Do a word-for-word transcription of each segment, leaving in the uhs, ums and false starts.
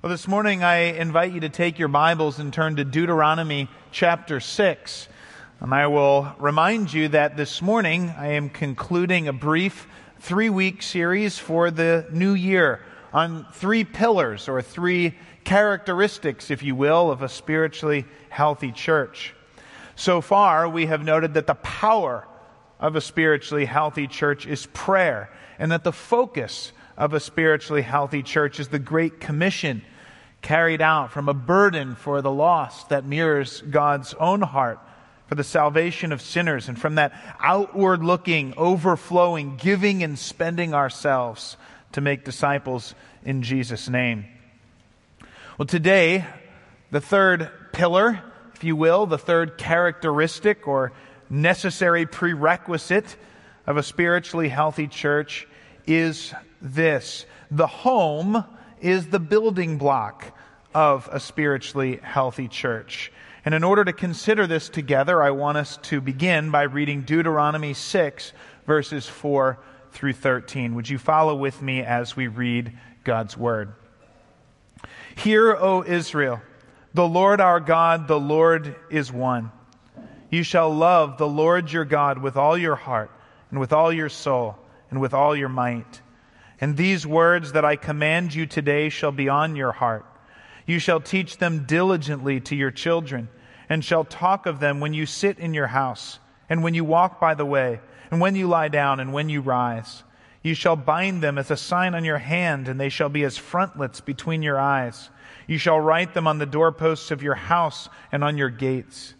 Well, this morning I invite you to take your Bibles and turn to Deuteronomy chapter six. And I will remind you that this morning I am concluding a brief three-week series for the new year on three pillars or three characteristics, if you will, of a spiritually healthy church. So far, we have noted that the power of a spiritually healthy church is prayer, and that the focus of a spiritually healthy church is the Great Commission carried out from a burden for the lost that mirrors God's own heart for the salvation of sinners, and from that outward-looking, overflowing, giving and spending ourselves to make disciples in Jesus' name. Well, today, the third pillar, if you will, the third characteristic or necessary prerequisite of a spiritually healthy church is this: the home is the building block of a spiritually healthy church. And in order to consider this together, I want us to begin by reading Deuteronomy six, verses four through thirteen. Would you follow with me as we read God's Word? Hear, O Israel, the Lord our God, the Lord is one. You shall love the Lord your God with all your heart, and with all your soul, and with all your might. And these words that I command you today shall be on your heart. You shall teach them diligently to your children, and shall talk of them when you sit in your house, and when you walk by the way, and when you lie down, and when you rise. You shall bind them as a sign on your hand, and they shall be as frontlets between your eyes. You shall write them on the doorposts of your house and on your gates.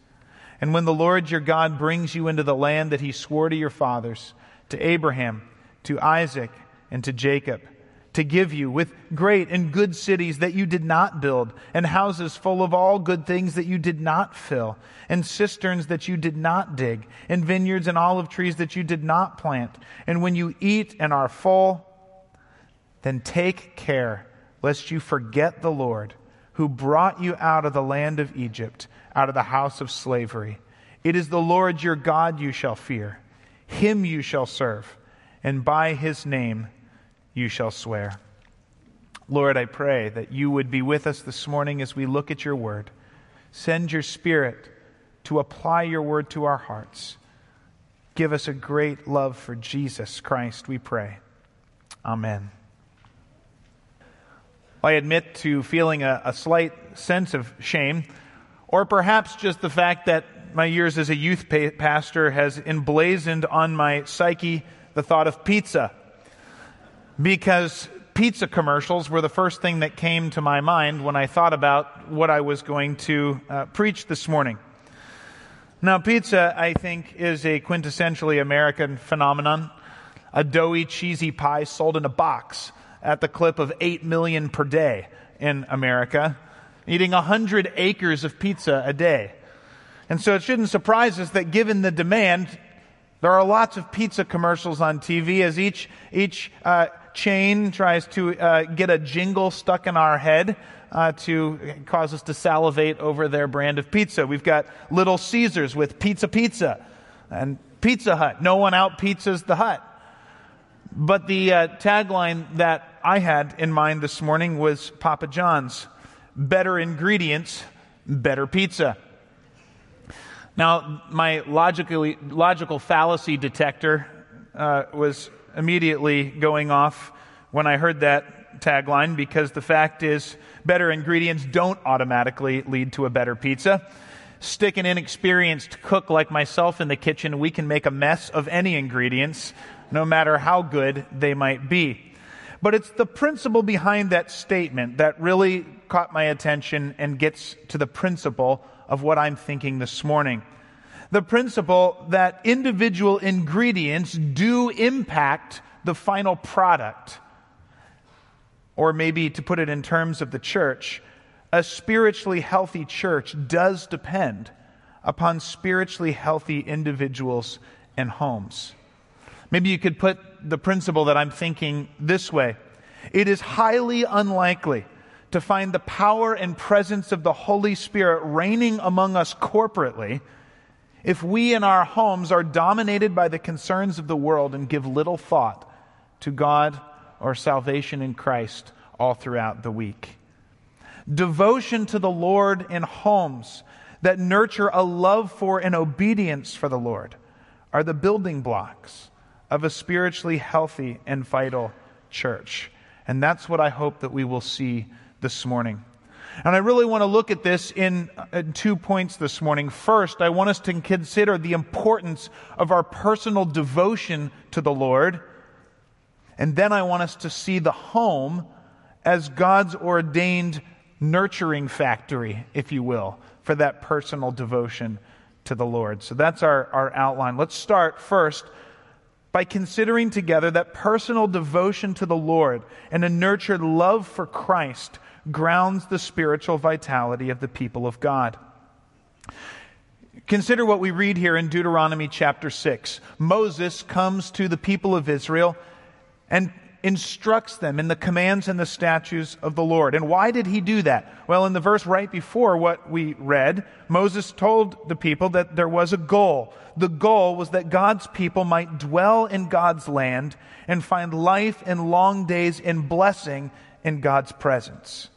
And when the Lord your God brings you into the land that he swore to your fathers, to Abraham, to Isaac, and to Jacob, to give you with great and good cities that you did not build, and houses full of all good things that you did not fill, and cisterns that you did not dig, and vineyards and olive trees that you did not plant. And when you eat and are full, then take care lest you forget the Lord, who brought you out of the land of Egypt, out of the house of slavery. It is the Lord your God you shall fear. Him you shall serve, and by his name you shall swear. Lord, I pray that you would be with us this morning as we look at your word. Send your Spirit to apply your word to our hearts. Give us a great love for Jesus Christ, we pray. Amen. I admit to feeling a, a slight sense of shame, or perhaps just the fact that my years as a youth pa- pastor has emblazoned on my psyche the thought of pizza, because pizza commercials were the first thing that came to my mind when I thought about what I was going to uh, preach this morning. Now, pizza, I think, is a quintessentially American phenomenon, a doughy, cheesy pie sold in a box at the clip of eight million per day in America, eating one hundred acres of pizza a day. And so it shouldn't surprise us that given the demand, there are lots of pizza commercials on T V as each each uh, chain tries to uh, get a jingle stuck in our head uh, to cause us to salivate over their brand of pizza. We've got Little Caesars with Pizza Pizza and Pizza Hut. No one out pizzas the Hut. But the uh, tagline that I had in mind this morning was Papa John's: better ingredients, better pizza. Now, my logically, logical fallacy detector uh, was immediately going off when I heard that tagline, because the fact is, better ingredients don't automatically lead to a better pizza. Stick an inexperienced cook like myself in the kitchen, we can make a mess of any ingredients, no matter how good they might be. But it's the principle behind that statement that really caught my attention and gets to the principle of what I'm thinking this morning. The principle that individual ingredients do impact the final product. Or maybe to put it in terms of the church, a spiritually healthy church does depend upon spiritually healthy individuals and homes. Maybe you could put the principle that I'm thinking this way. It is highly unlikely to find the power and presence of the Holy Spirit reigning among us corporately if we in our homes are dominated by the concerns of the world and give little thought to God or salvation in Christ all throughout the week. Devotion to the Lord in homes that nurture a love for and obedience for the Lord are the building blocks of a spiritually healthy and vital church. And that's what I hope that we will see this morning. And I really want to look at this in, in two points this morning. First, I want us to consider the importance of our personal devotion to the Lord. And then I want us to see the home as God's ordained nurturing factory, if you will, for that personal devotion to the Lord. So that's our, our outline. Let's start first by considering together that personal devotion to the Lord and a nurtured love for Christ grounds the spiritual vitality of the people of God. Consider what we read here in Deuteronomy chapter six. Moses comes to the people of Israel and instructs them in the commands and the statutes of the Lord. And why did he do that? Well, in the verse right before what we read, Moses told the people that there was a goal. The goal was that God's people might dwell in God's land and find life and long days in blessing in God's presence.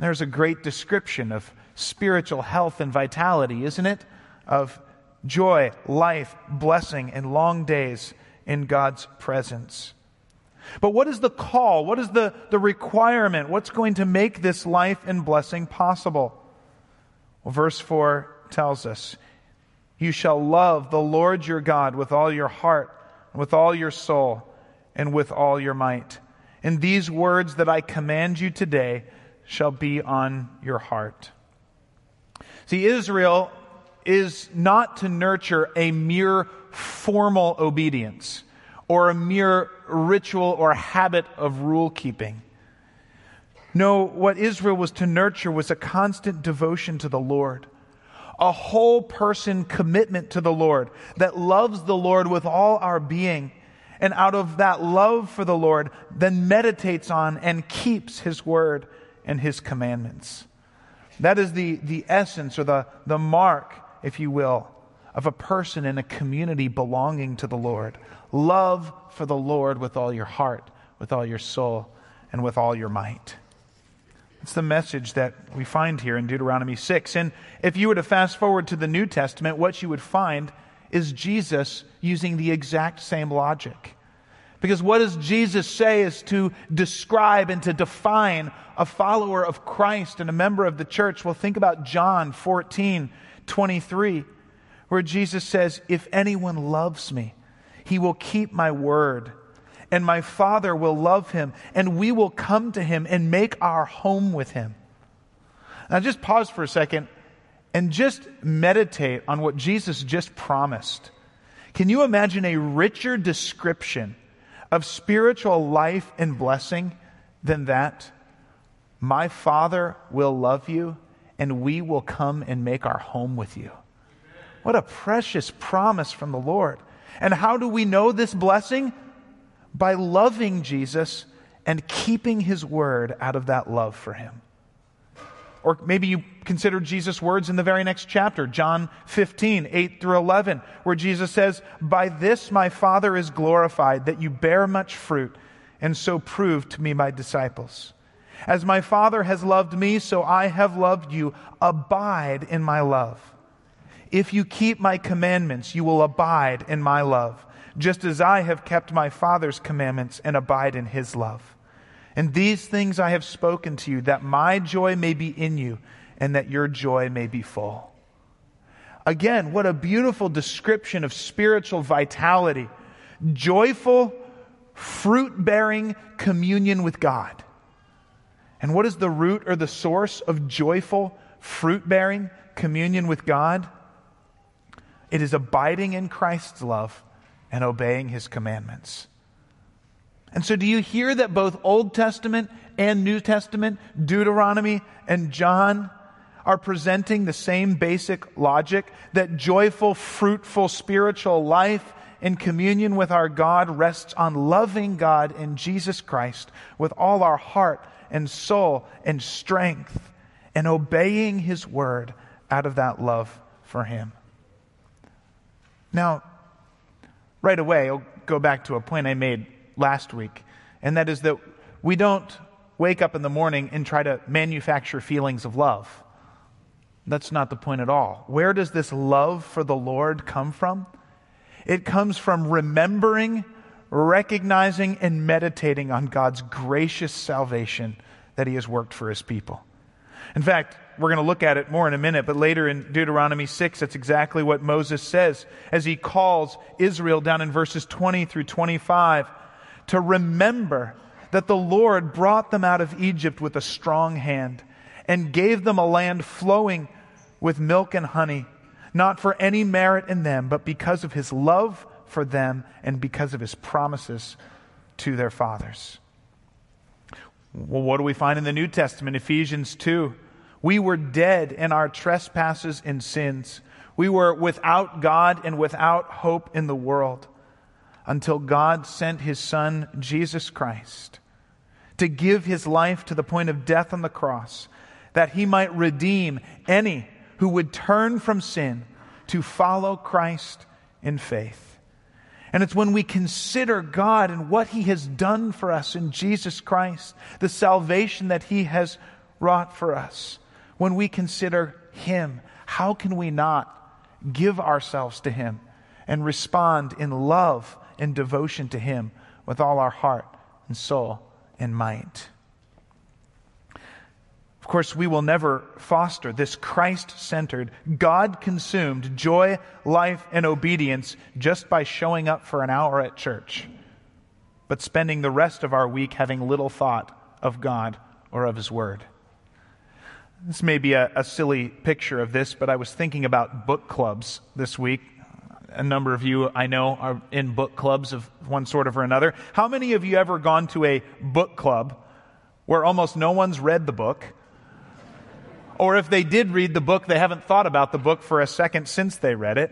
There's a great description of spiritual health and vitality, isn't it? Of joy, life, blessing, and long days in God's presence. But what is the call? What is the, the requirement? What's going to make this life and blessing possible? Well, verse four tells us, "You shall love the Lord your God with all your heart, and with all your soul, and with all your might. And these words that I command you today shall be on your heart." See, Israel is not to nurture a mere formal obedience or a mere ritual or habit of rule keeping. No, what Israel was to nurture was a constant devotion to the Lord, a whole person commitment to the Lord that loves the Lord with all our being, and out of that love for the Lord then meditates on and keeps His word and His commandments. That is the, the essence or the, the mark, if you will, of a person in a community belonging to the Lord. Love for the Lord with all your heart, with all your soul, and with all your might. It's the message that we find here in Deuteronomy six. And if you were to fast forward to the New Testament, what you would find is Jesus using the exact same logic. Because what does Jesus say is to describe and to define a follower of Christ and a member of the church? Well, think about John fourteen twenty-three, where Jesus says, "If anyone loves me, he will keep my word, and my Father will love him, and we will come to him and make our home with him." Now just pause for a second and just meditate on what Jesus just promised. Can you imagine a richer description of spiritual life and blessing than that? My Father will love you, and we will come and make our home with you. What a precious promise from the Lord. And how do we know this blessing? By loving Jesus and keeping His word out of that love for Him. Or maybe you consider Jesus' words in the very next chapter, John fifteen, eight through eleven, where Jesus says, "By this my Father is glorified, that you bear much fruit, and so prove to be my disciples. As my Father has loved me, so I have loved you. Abide in my love. If you keep my commandments, you will abide in my love, just as I have kept my Father's commandments and abide in his love. And these things I have spoken to you, that my joy may be in you and that your joy may be full." Again, what a beautiful description of spiritual vitality. Joyful, fruit-bearing communion with God. And what is the root or the source of joyful, fruit-bearing communion with God? It is abiding in Christ's love and obeying His commandments. And so do you hear that both Old Testament and New Testament, Deuteronomy and John, are presenting the same basic logic that joyful, fruitful, spiritual life in communion with our God rests on loving God in Jesus Christ with all our heart and soul and strength and obeying His word out of that love for Him. Now, right away, I'll go back to a point I made last week, and that is that we don't wake up in the morning and try to manufacture feelings of love. That's not the point at all. Where does this love for the Lord come from? It comes from remembering, recognizing, and meditating on God's gracious salvation that He has worked for His people. In fact, we're going to look at it more in a minute, but later in Deuteronomy six, that's exactly what Moses says as he calls Israel down in verses twenty through twenty-five to remember that the Lord brought them out of Egypt with a strong hand and gave them a land flowing with milk and honey, not for any merit in them, but because of His love for them and because of His promises to their fathers. Well, what do we find in the New Testament? Ephesians two. We were dead in our trespasses and sins. We were without God and without hope in the world, until God sent His Son, Jesus Christ, to give His life to the point of death on the cross, that He might redeem any who would turn from sin to follow Christ in faith. And it's when we consider God and what He has done for us in Jesus Christ, the salvation that He has wrought for us, when we consider Him, how can we not give ourselves to Him and respond in love and devotion to Him with all our heart and soul and might? Of course, we will never foster this Christ-centered, God-consumed joy, life, and obedience just by showing up for an hour at church, but spending the rest of our week having little thought of God or of His Word. This may be a, a silly picture of this, but I was thinking about book clubs this week. A number of you, I know, are in book clubs of one sort or another. How many of you ever gone to a book club where almost no one's read the book? Or if they did read the book, they haven't thought about the book for a second since they read it.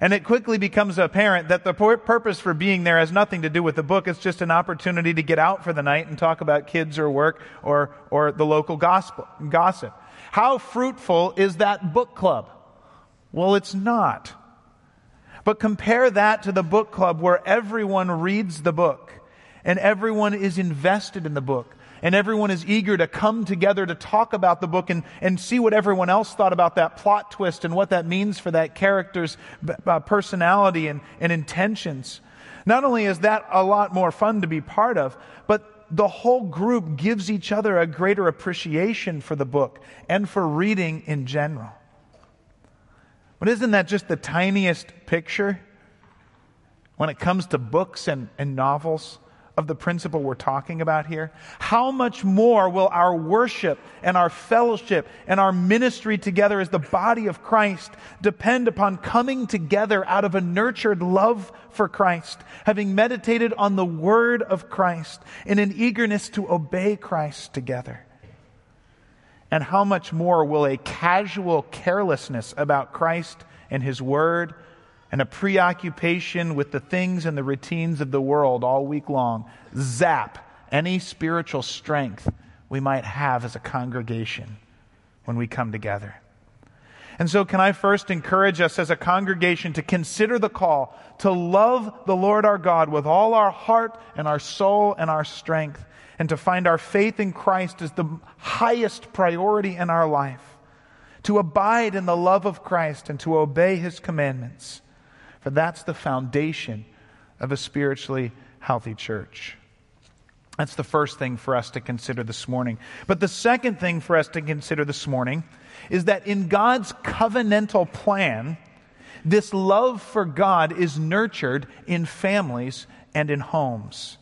And it quickly becomes apparent that the purpose for being there has nothing to do with the book. It's just an opportunity to get out for the night and talk about kids or work or or the local gospel, gossip. How fruitful is that book club? Well, it's not. But compare that to the book club where everyone reads the book and everyone is invested in the book. And everyone is eager to come together to talk about the book and, and see what everyone else thought about that plot twist and what that means for that character's uh, personality and, and intentions. Not only is that a lot more fun to be part of, but the whole group gives each other a greater appreciation for the book and for reading in general. But isn't that just the tiniest picture when it comes to books and, and novels? Of the principle we're talking about here? How much more will our worship and our fellowship and our ministry together as the body of Christ depend upon coming together out of a nurtured love for Christ, having meditated on the Word of Christ in an eagerness to obey Christ together? And how much more will a casual carelessness about Christ and His Word and a preoccupation with the things and the routines of the world all week long zap any spiritual strength we might have as a congregation when we come together? And so can I first encourage us as a congregation to consider the call to love the Lord our God with all our heart and our soul and our strength, and to find our faith in Christ as the highest priority in our life, to abide in the love of Christ and to obey His commandments. For that's the foundation of a spiritually healthy church. That's the first thing for us to consider this morning. But the second thing for us to consider this morning is that in God's covenantal plan, this love for God is nurtured in families and in homes.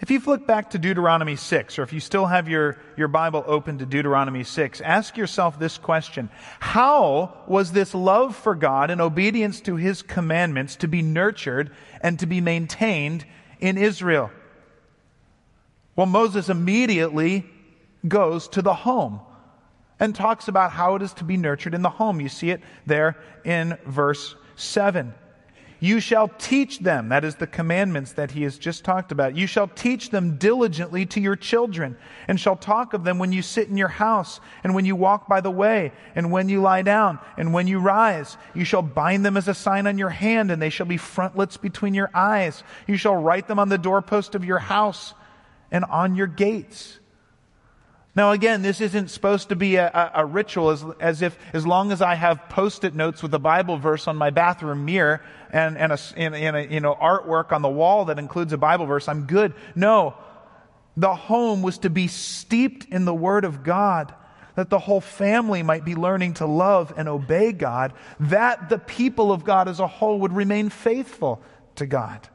If you flip back to Deuteronomy six, or if you still have your, your Bible open to Deuteronomy six, ask yourself this question. How was this love for God and obedience to His commandments to be nurtured and to be maintained in Israel? Well, Moses immediately goes to the home and talks about how it is to be nurtured in the home. You see it there in verse seven. You shall teach them, that is the commandments that he has just talked about. You shall teach them diligently to your children, and shall talk of them when you sit in your house, and when you walk by the way, and when you lie down, and when you rise. You shall bind them as a sign on your hand, and they shall be frontlets between your eyes. You shall write them on the doorpost of your house and on your gates. Now again, this isn't supposed to be a, a, a ritual as, as if as long as I have post-it notes with a Bible verse on my bathroom mirror and, and, a, and, and a, you know, artwork on the wall that includes a Bible verse, I'm good. No, the home was to be steeped in the Word of God, that the whole family might be learning to love and obey God, that the people of God as a whole would remain faithful to God.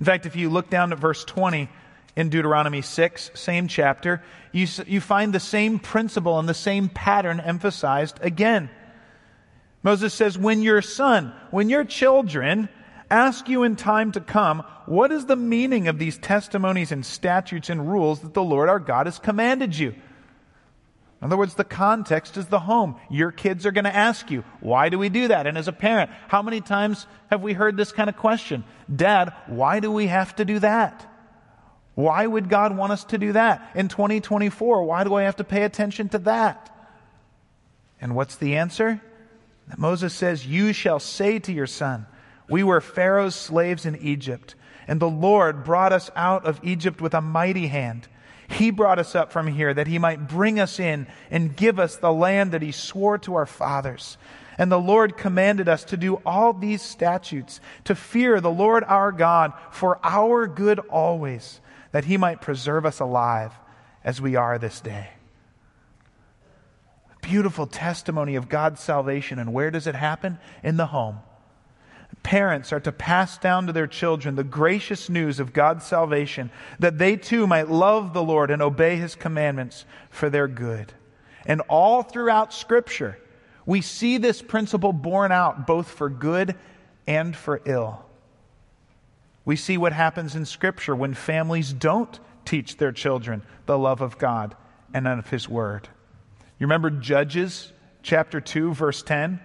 In fact, if you look down at verse twenty, in Deuteronomy six, same chapter, you, you find the same principle and the same pattern emphasized again. Moses says, when your son, when your children ask you in time to come, what is the meaning of these testimonies and statutes and rules that the Lord our God has commanded you? In other words, the context is the home. Your kids are going to ask you, why do we do that? And as a parent, how many times have we heard this kind of question? Dad, why do we have to do that? Why would God want us to do that? In twenty twenty-four, why do I have to pay attention to that? And what's the answer? Moses says, you shall say to your son, we were Pharaoh's slaves in Egypt, and the Lord brought us out of Egypt with a mighty hand. He brought us up from here that he might bring us in and give us the land that he swore to our fathers. And the Lord commanded us to do all these statutes, to fear the Lord our God for our good always, that he might preserve us alive as we are this day. Beautiful testimony of God's salvation. And where does it happen? In the home. Parents are to pass down to their children the gracious news of God's salvation, that they too might love the Lord and obey his commandments for their good. And all throughout Scripture, we see this principle borne out both for good and for ill. We see what happens in Scripture when families don't teach their children the love of God and of his word. You remember Judges chapter two, verse ten,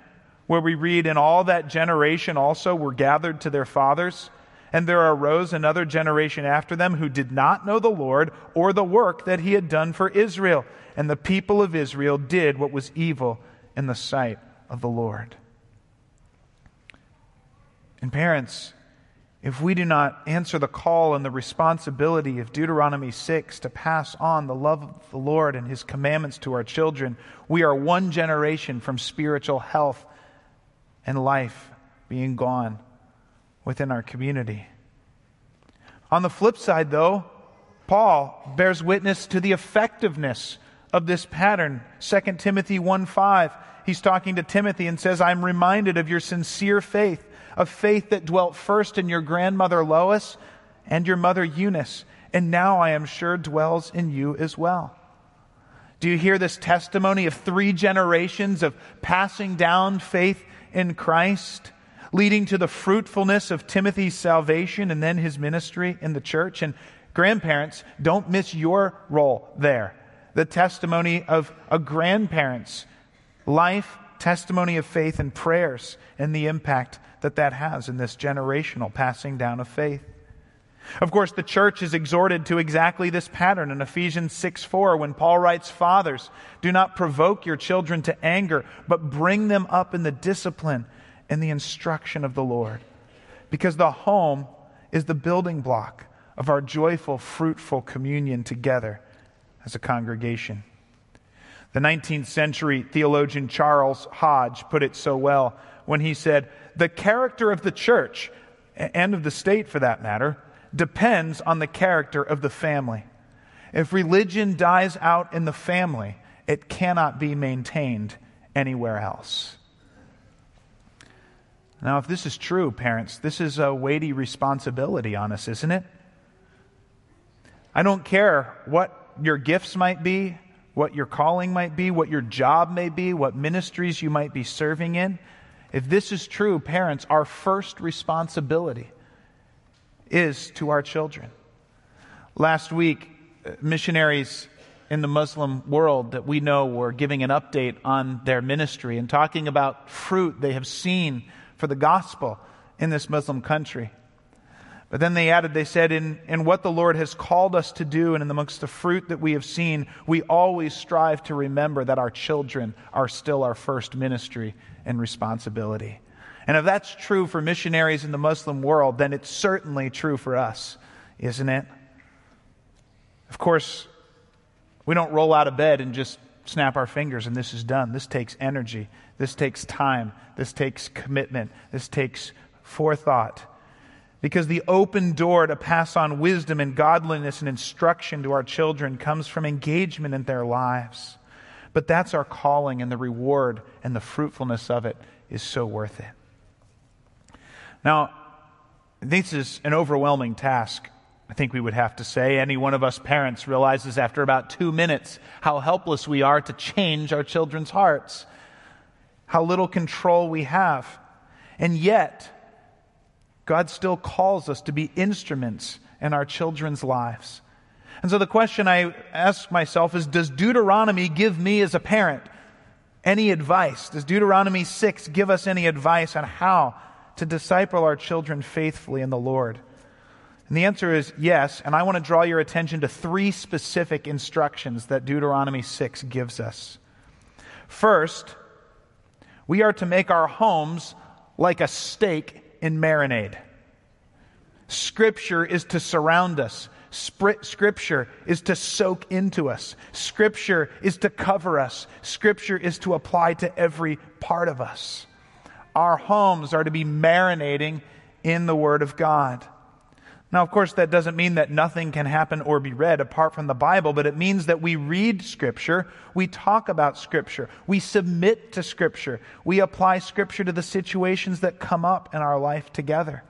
where we read, "And all that generation also were gathered to their fathers, and there arose another generation after them who did not know the Lord or the work that he had done for Israel. And the people of Israel did what was evil in the sight of the Lord." And parents, if we do not answer the call and the responsibility of Deuteronomy six to pass on the love of the Lord and his commandments to our children, we are one generation from spiritual health and life being gone within our community. On the flip side, though, Paul bears witness to the effectiveness of this pattern. Second Timothy one five, he's talking to Timothy and says, "I'm reminded of your sincere faith, a faith that dwelt first in your grandmother Lois and your mother Eunice, and now I am sure dwells in you as well." Do you hear this testimony of three generations of passing down faith in Christ, leading to the fruitfulness of Timothy's salvation and then his ministry in the church? And grandparents, don't miss your role there. The testimony of a grandparent's life, testimony of faith and prayers, and the impact that that has in this generational passing down of faith. Of course, the church is exhorted to exactly this pattern in Ephesians six four, when Paul writes, "Fathers, do not provoke your children to anger, but bring them up in the discipline and the instruction of the Lord." Because the home is the building block of our joyful, fruitful communion together as a congregation. The nineteenth century theologian Charles Hodge put it so well when he said, "The character of the church, and of the state for that matter, depends on the character of the family. If religion dies out in the family, it cannot be maintained anywhere else." Now, if this is true, parents, this is a weighty responsibility on us, isn't it? I don't care what your gifts might be, what your calling might be, what your job may be, what ministries you might be serving in. If this is true, parents, our first responsibility is to our children. Last week, missionaries in the Muslim world that we know were giving an update on their ministry and talking about fruit they have seen for the gospel in this Muslim country. But then they added, they said, in, in what the Lord has called us to do and in amongst the fruit that we have seen, we always strive to remember that our children are still our first ministry and responsibility. And if that's true for missionaries in the Muslim world, then it's certainly true for us, isn't it? Of course, we don't roll out of bed and just snap our fingers and this is done. This takes energy. This takes time. This takes commitment. This takes forethought. Because the open door to pass on wisdom and godliness and instruction to our children comes from engagement in their lives. But that's our calling, and the reward and the fruitfulness of it is so worth it. Now, this is an overwhelming task, I think we would have to say. Any one of us parents realizes after about two minutes how helpless we are to change our children's hearts, how little control we have. And yet, God still calls us to be instruments in our children's lives. And so the question I ask myself is, does Deuteronomy give me as a parent any advice? Does Deuteronomy six give us any advice on how to disciple our children faithfully in the Lord? And the answer is yes, and I want to draw your attention to three specific instructions that Deuteronomy six gives us. First, we are to make our homes like a steak in marinade. Scripture is to surround us. Scripture is to soak into us. Scripture is to cover us. Scripture is to apply to every part of us. Our homes are to be marinating in the Word of God. Now, of course, that doesn't mean that nothing can happen or be read apart from the Bible, but it means that we read Scripture, we talk about Scripture, we submit to Scripture, we apply Scripture to the situations that come up in our life together.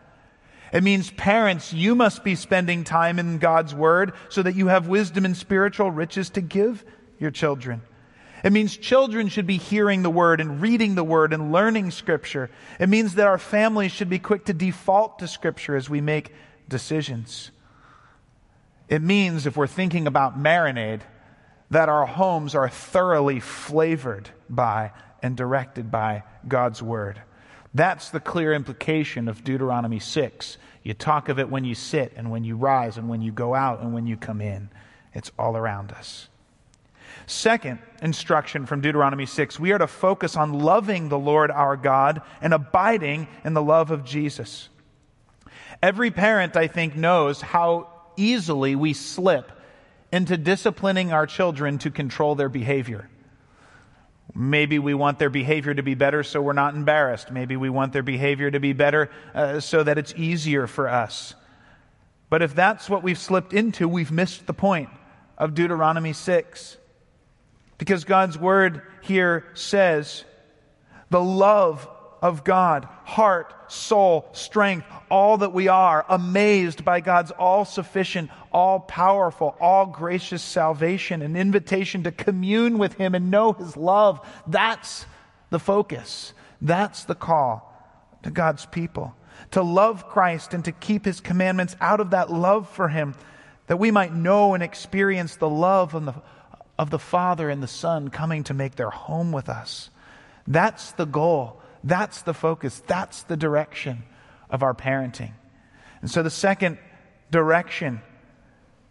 It means, parents, you must be spending time in God's Word so that you have wisdom and spiritual riches to give your children. It means children should be hearing the Word and reading the Word and learning Scripture. It means that our families should be quick to default to Scripture as we make decisions. It means, if we're thinking about marinade, that our homes are thoroughly flavored by and directed by God's Word. That's the clear implication of Deuteronomy six. You talk of it when you sit and when you rise and when you go out and when you come in. It's all around us. Second instruction from Deuteronomy six, we are to focus on loving the Lord our God and abiding in the love of Jesus. Every parent, I think, knows how easily we slip into disciplining our children to control their behavior. Maybe we want their behavior to be better so we're not embarrassed. Maybe we want their behavior to be better uh, so that it's easier for us. But if that's what we've slipped into, we've missed the point of Deuteronomy six. Because God's Word here says, the love of God, heart, soul, strength, all that we are, amazed by God's all-sufficient, all-powerful, all-gracious salvation, an invitation to commune with Him and know His love. That's the focus. That's the call to God's people, to love Christ and to keep His commandments out of that love for Him, that we might know and experience the love of the of the Father and the Son coming to make their home with us. That's the goal. That's the focus. That's the direction of our parenting. And so the second direction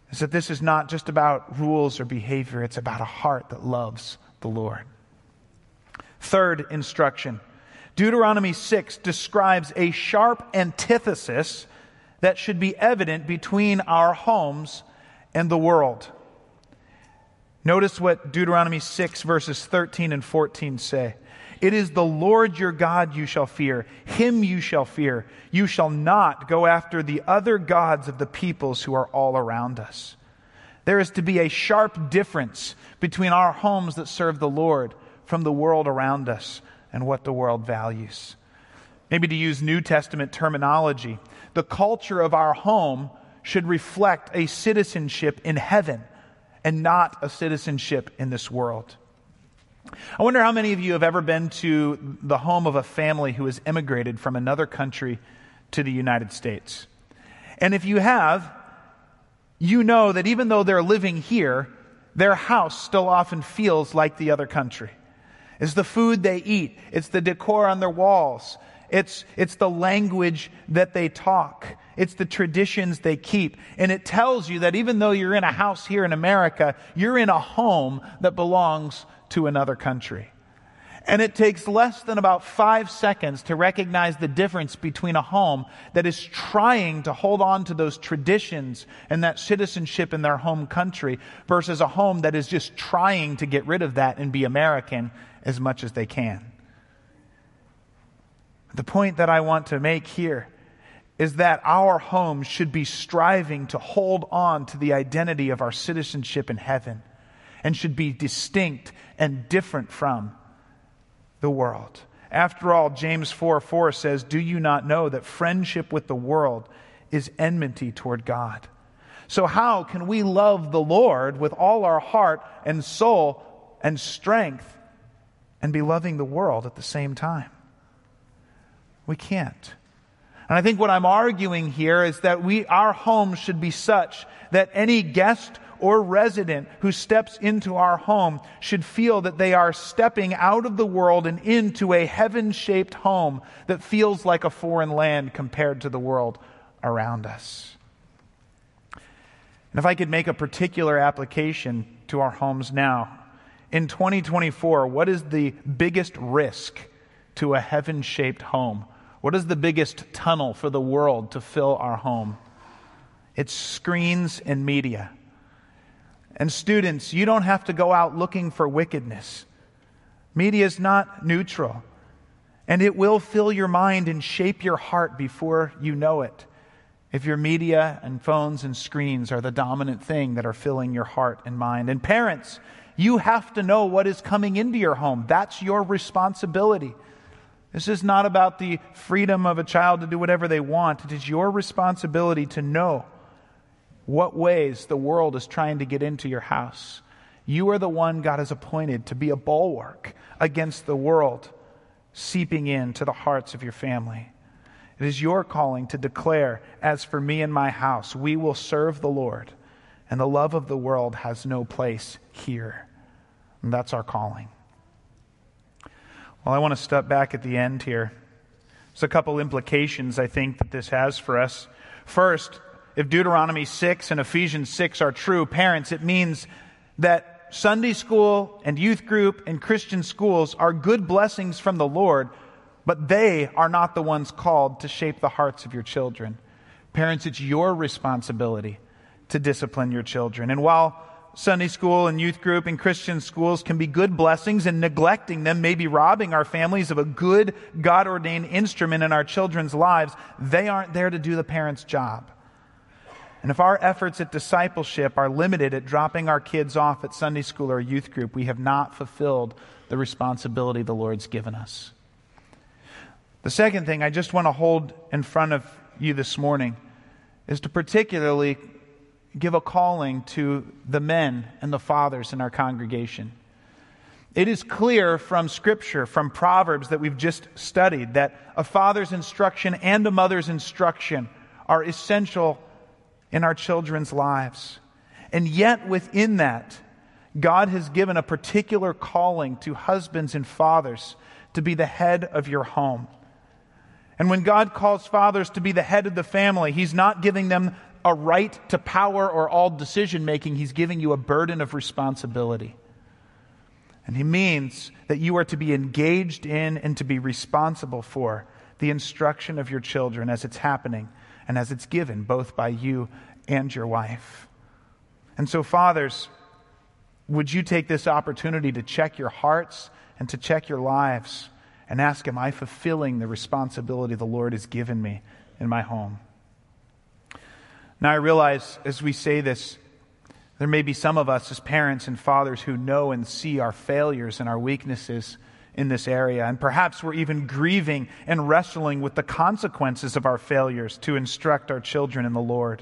is that this is not just about rules or behavior. It's about a heart that loves the Lord. Third instruction. Deuteronomy six describes a sharp antithesis that should be evident between our homes and the world. Notice what Deuteronomy six verses thirteen and fourteen say. It is the Lord your God you shall fear. Him you shall fear. You shall not go after the other gods of the peoples who are all around us. There is to be a sharp difference between our homes that serve the Lord from the world around us and what the world values. Maybe to use New Testament terminology, the culture of our home should reflect a citizenship in heaven and not a citizenship in this world. I wonder how many of you have ever been to the home of a family who has immigrated from another country to the United States. And if you have, you know that even though they're living here, their house still often feels like the other country. It's the food they eat. It's the decor on their walls. It's, it's the language that they talk. It's the traditions they keep. And it tells you that even though you're in a house here in America, you're in a home that belongs to another country. And it takes less than about five seconds to recognize the difference between a home that is trying to hold on to those traditions and that citizenship in their home country versus a home that is just trying to get rid of that and be American as much as they can. The point that I want to make here is that our home should be striving to hold on to the identity of our citizenship in heaven and should be distinct and different from the world. After all, James four four says, "Do you not know that friendship with the world is enmity toward God?" So how can we love the Lord with all our heart and soul and strength and be loving the world at the same time? We can't. And I think what I'm arguing here is that we, our home should be such that any guest or resident who steps into our home should feel that they are stepping out of the world and into a heaven-shaped home that feels like a foreign land compared to the world around us. And if I could make a particular application to our homes now, in twenty twenty-four, what is the biggest risk to a heaven-shaped home? What is the biggest tunnel for the world to fill our home? It's screens and media. And students, you don't have to go out looking for wickedness. Media is not neutral. And it will fill your mind and shape your heart before you know it, if your media and phones and screens are the dominant thing that are filling your heart and mind. And parents, you have to know what is coming into your home. That's your responsibility. This is not about the freedom of a child to do whatever they want. It is your responsibility to know what ways the world is trying to get into your house. You are the one God has appointed to be a bulwark against the world seeping into the hearts of your family. It is your calling to declare, "As for me and my house, we will serve the Lord, and the love of the world has no place here." And that's our calling. Well, I want to step back at the end here. There's a couple implications, I think, that this has for us. First, if Deuteronomy six and Ephesians six are true, parents, it means that Sunday school and youth group and Christian schools are good blessings from the Lord, but they are not the ones called to shape the hearts of your children. Parents, it's your responsibility to discipline your children. And while Sunday school and youth group and Christian schools can be good blessings, and neglecting them may be robbing our families of a good God-ordained instrument in our children's lives, they aren't there to do the parents' job. And if our efforts at discipleship are limited at dropping our kids off at Sunday school or youth group, we have not fulfilled the responsibility the Lord's given us. The second thing I just want to hold in front of you this morning is to particularly give a calling to the men and the fathers in our congregation. It is clear from Scripture, from Proverbs that we've just studied, that a father's instruction and a mother's instruction are essential in our children's lives. And yet within that, God has given a particular calling to husbands and fathers to be the head of your home. And when God calls fathers to be the head of the family, He's not giving them a right to power or all decision-making. He's giving you a burden of responsibility. And He means that you are to be engaged in and to be responsible for the instruction of your children as it's happening and as it's given, both by you and your wife. And so, fathers, would you take this opportunity to check your hearts and to check your lives and ask, am I fulfilling the responsibility the Lord has given me in my home? Now, I realize as we say this, there may be some of us as parents and fathers who know and see our failures and our weaknesses in this area. And perhaps we're even grieving and wrestling with the consequences of our failures to instruct our children in the Lord.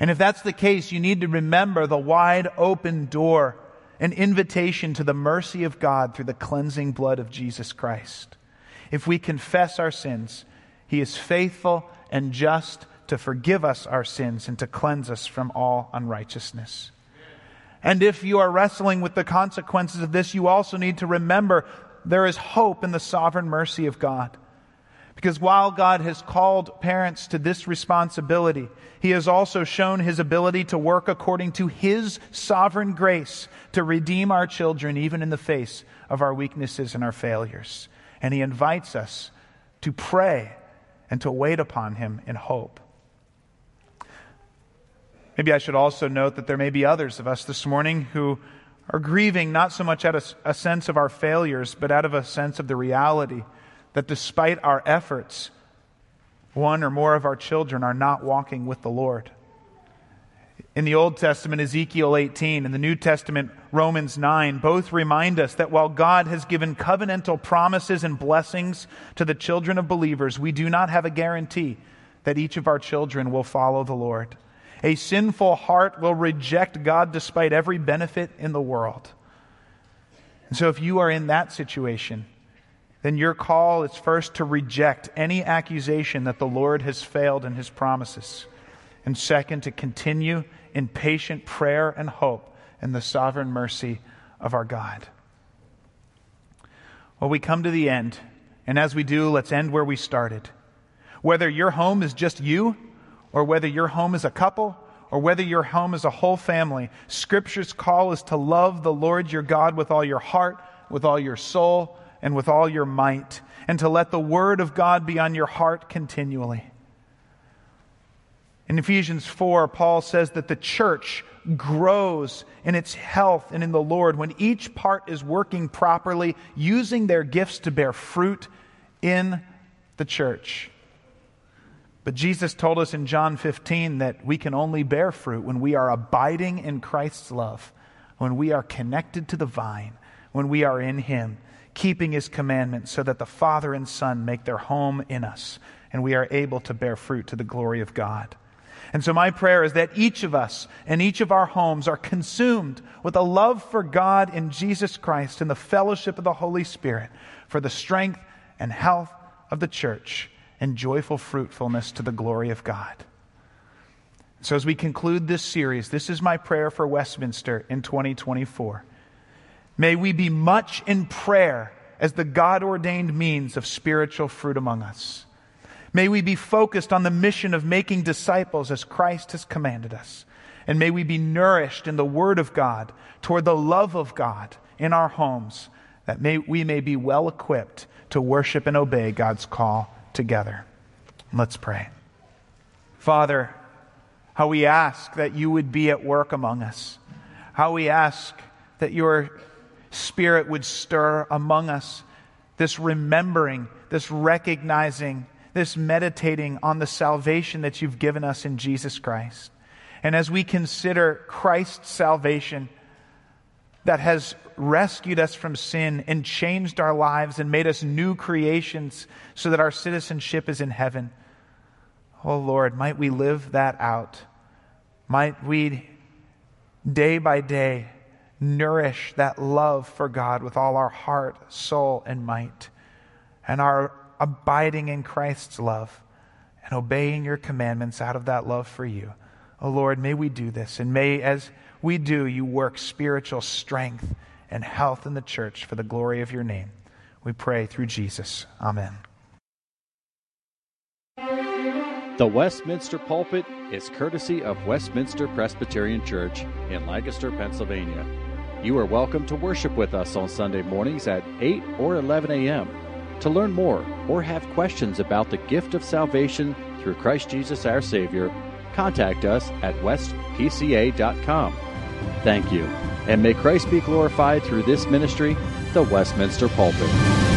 And if that's the case, you need to remember the wide open door, an invitation to the mercy of God through the cleansing blood of Jesus Christ. If we confess our sins, He is faithful and just to forgive us our sins and to cleanse us from all unrighteousness. And if you are wrestling with the consequences of this, you also need to remember there is hope in the sovereign mercy of God. Because while God has called parents to this responsibility, He has also shown His ability to work according to His sovereign grace to redeem our children even in the face of our weaknesses and our failures. And He invites us to pray and to wait upon Him in hope. Maybe I should also note that there may be others of us this morning who are grieving not so much out of a sense of our failures, but out of a sense of the reality that despite our efforts, one or more of our children are not walking with the Lord. In the Old Testament, Ezekiel eighteen, in the New Testament, Romans nine, both remind us that while God has given covenantal promises and blessings to the children of believers, we do not have a guarantee that each of our children will follow the Lord. A sinful heart will reject God despite every benefit in the world. And so if you are in that situation, then your call is first to reject any accusation that the Lord has failed in His promises. And second, to continue in patient prayer and hope in the sovereign mercy of our God. Well, we come to the end, and as we do, let's end where we started. Whether your home is just you, or whether your home is a couple, or whether your home is a whole family, Scripture's call is to love the Lord your God with all your heart, with all your soul, and with all your might, and to let the Word of God be on your heart continually. In Ephesians four, Paul says that the church grows in its health and in the Lord when each part is working properly, using their gifts to bear fruit in the church. But Jesus told us in John fifteen that we can only bear fruit when we are abiding in Christ's love, when we are connected to the vine, when we are in Him, keeping His commandments so that the Father and Son make their home in us, and we are able to bear fruit to the glory of God. And so my prayer is that each of us and each of our homes are consumed with a love for God in Jesus Christ and the fellowship of the Holy Spirit for the strength and health of the church, and joyful fruitfulness to the glory of God. So as we conclude this series, this is my prayer for Westminster in twenty twenty-four. May we be much in prayer as the God-ordained means of spiritual fruit among us. May we be focused on the mission of making disciples as Christ has commanded us. And may we be nourished in the Word of God toward the love of God in our homes, that may, we may be well equipped to worship and obey God's call together. Let's pray. Father, how we ask that you would be at work among us. How we ask that your Spirit would stir among us this remembering, this recognizing, this meditating on the salvation that you've given us in Jesus Christ. And as we consider Christ's salvation that has rescued us from sin and changed our lives and made us new creations so that our citizenship is in heaven. Oh Lord, might we live that out. Might we day by day nourish that love for God with all our heart, soul, and might, and our abiding in Christ's love and obeying your commandments out of that love for you. Oh Lord, may we do this, and may as we do, you work spiritual strength and health in the church for the glory of your name. We pray through Jesus. Amen. The Westminster Pulpit is courtesy of Westminster Presbyterian Church in Lancaster, Pennsylvania. You are welcome to worship with us on Sunday mornings at eight or eleven a.m. To learn more or have questions about the gift of salvation through Christ Jesus our Savior, contact us at west p c a dot com. Thank you, and may Christ be glorified through this ministry, the Westminster Pulpit.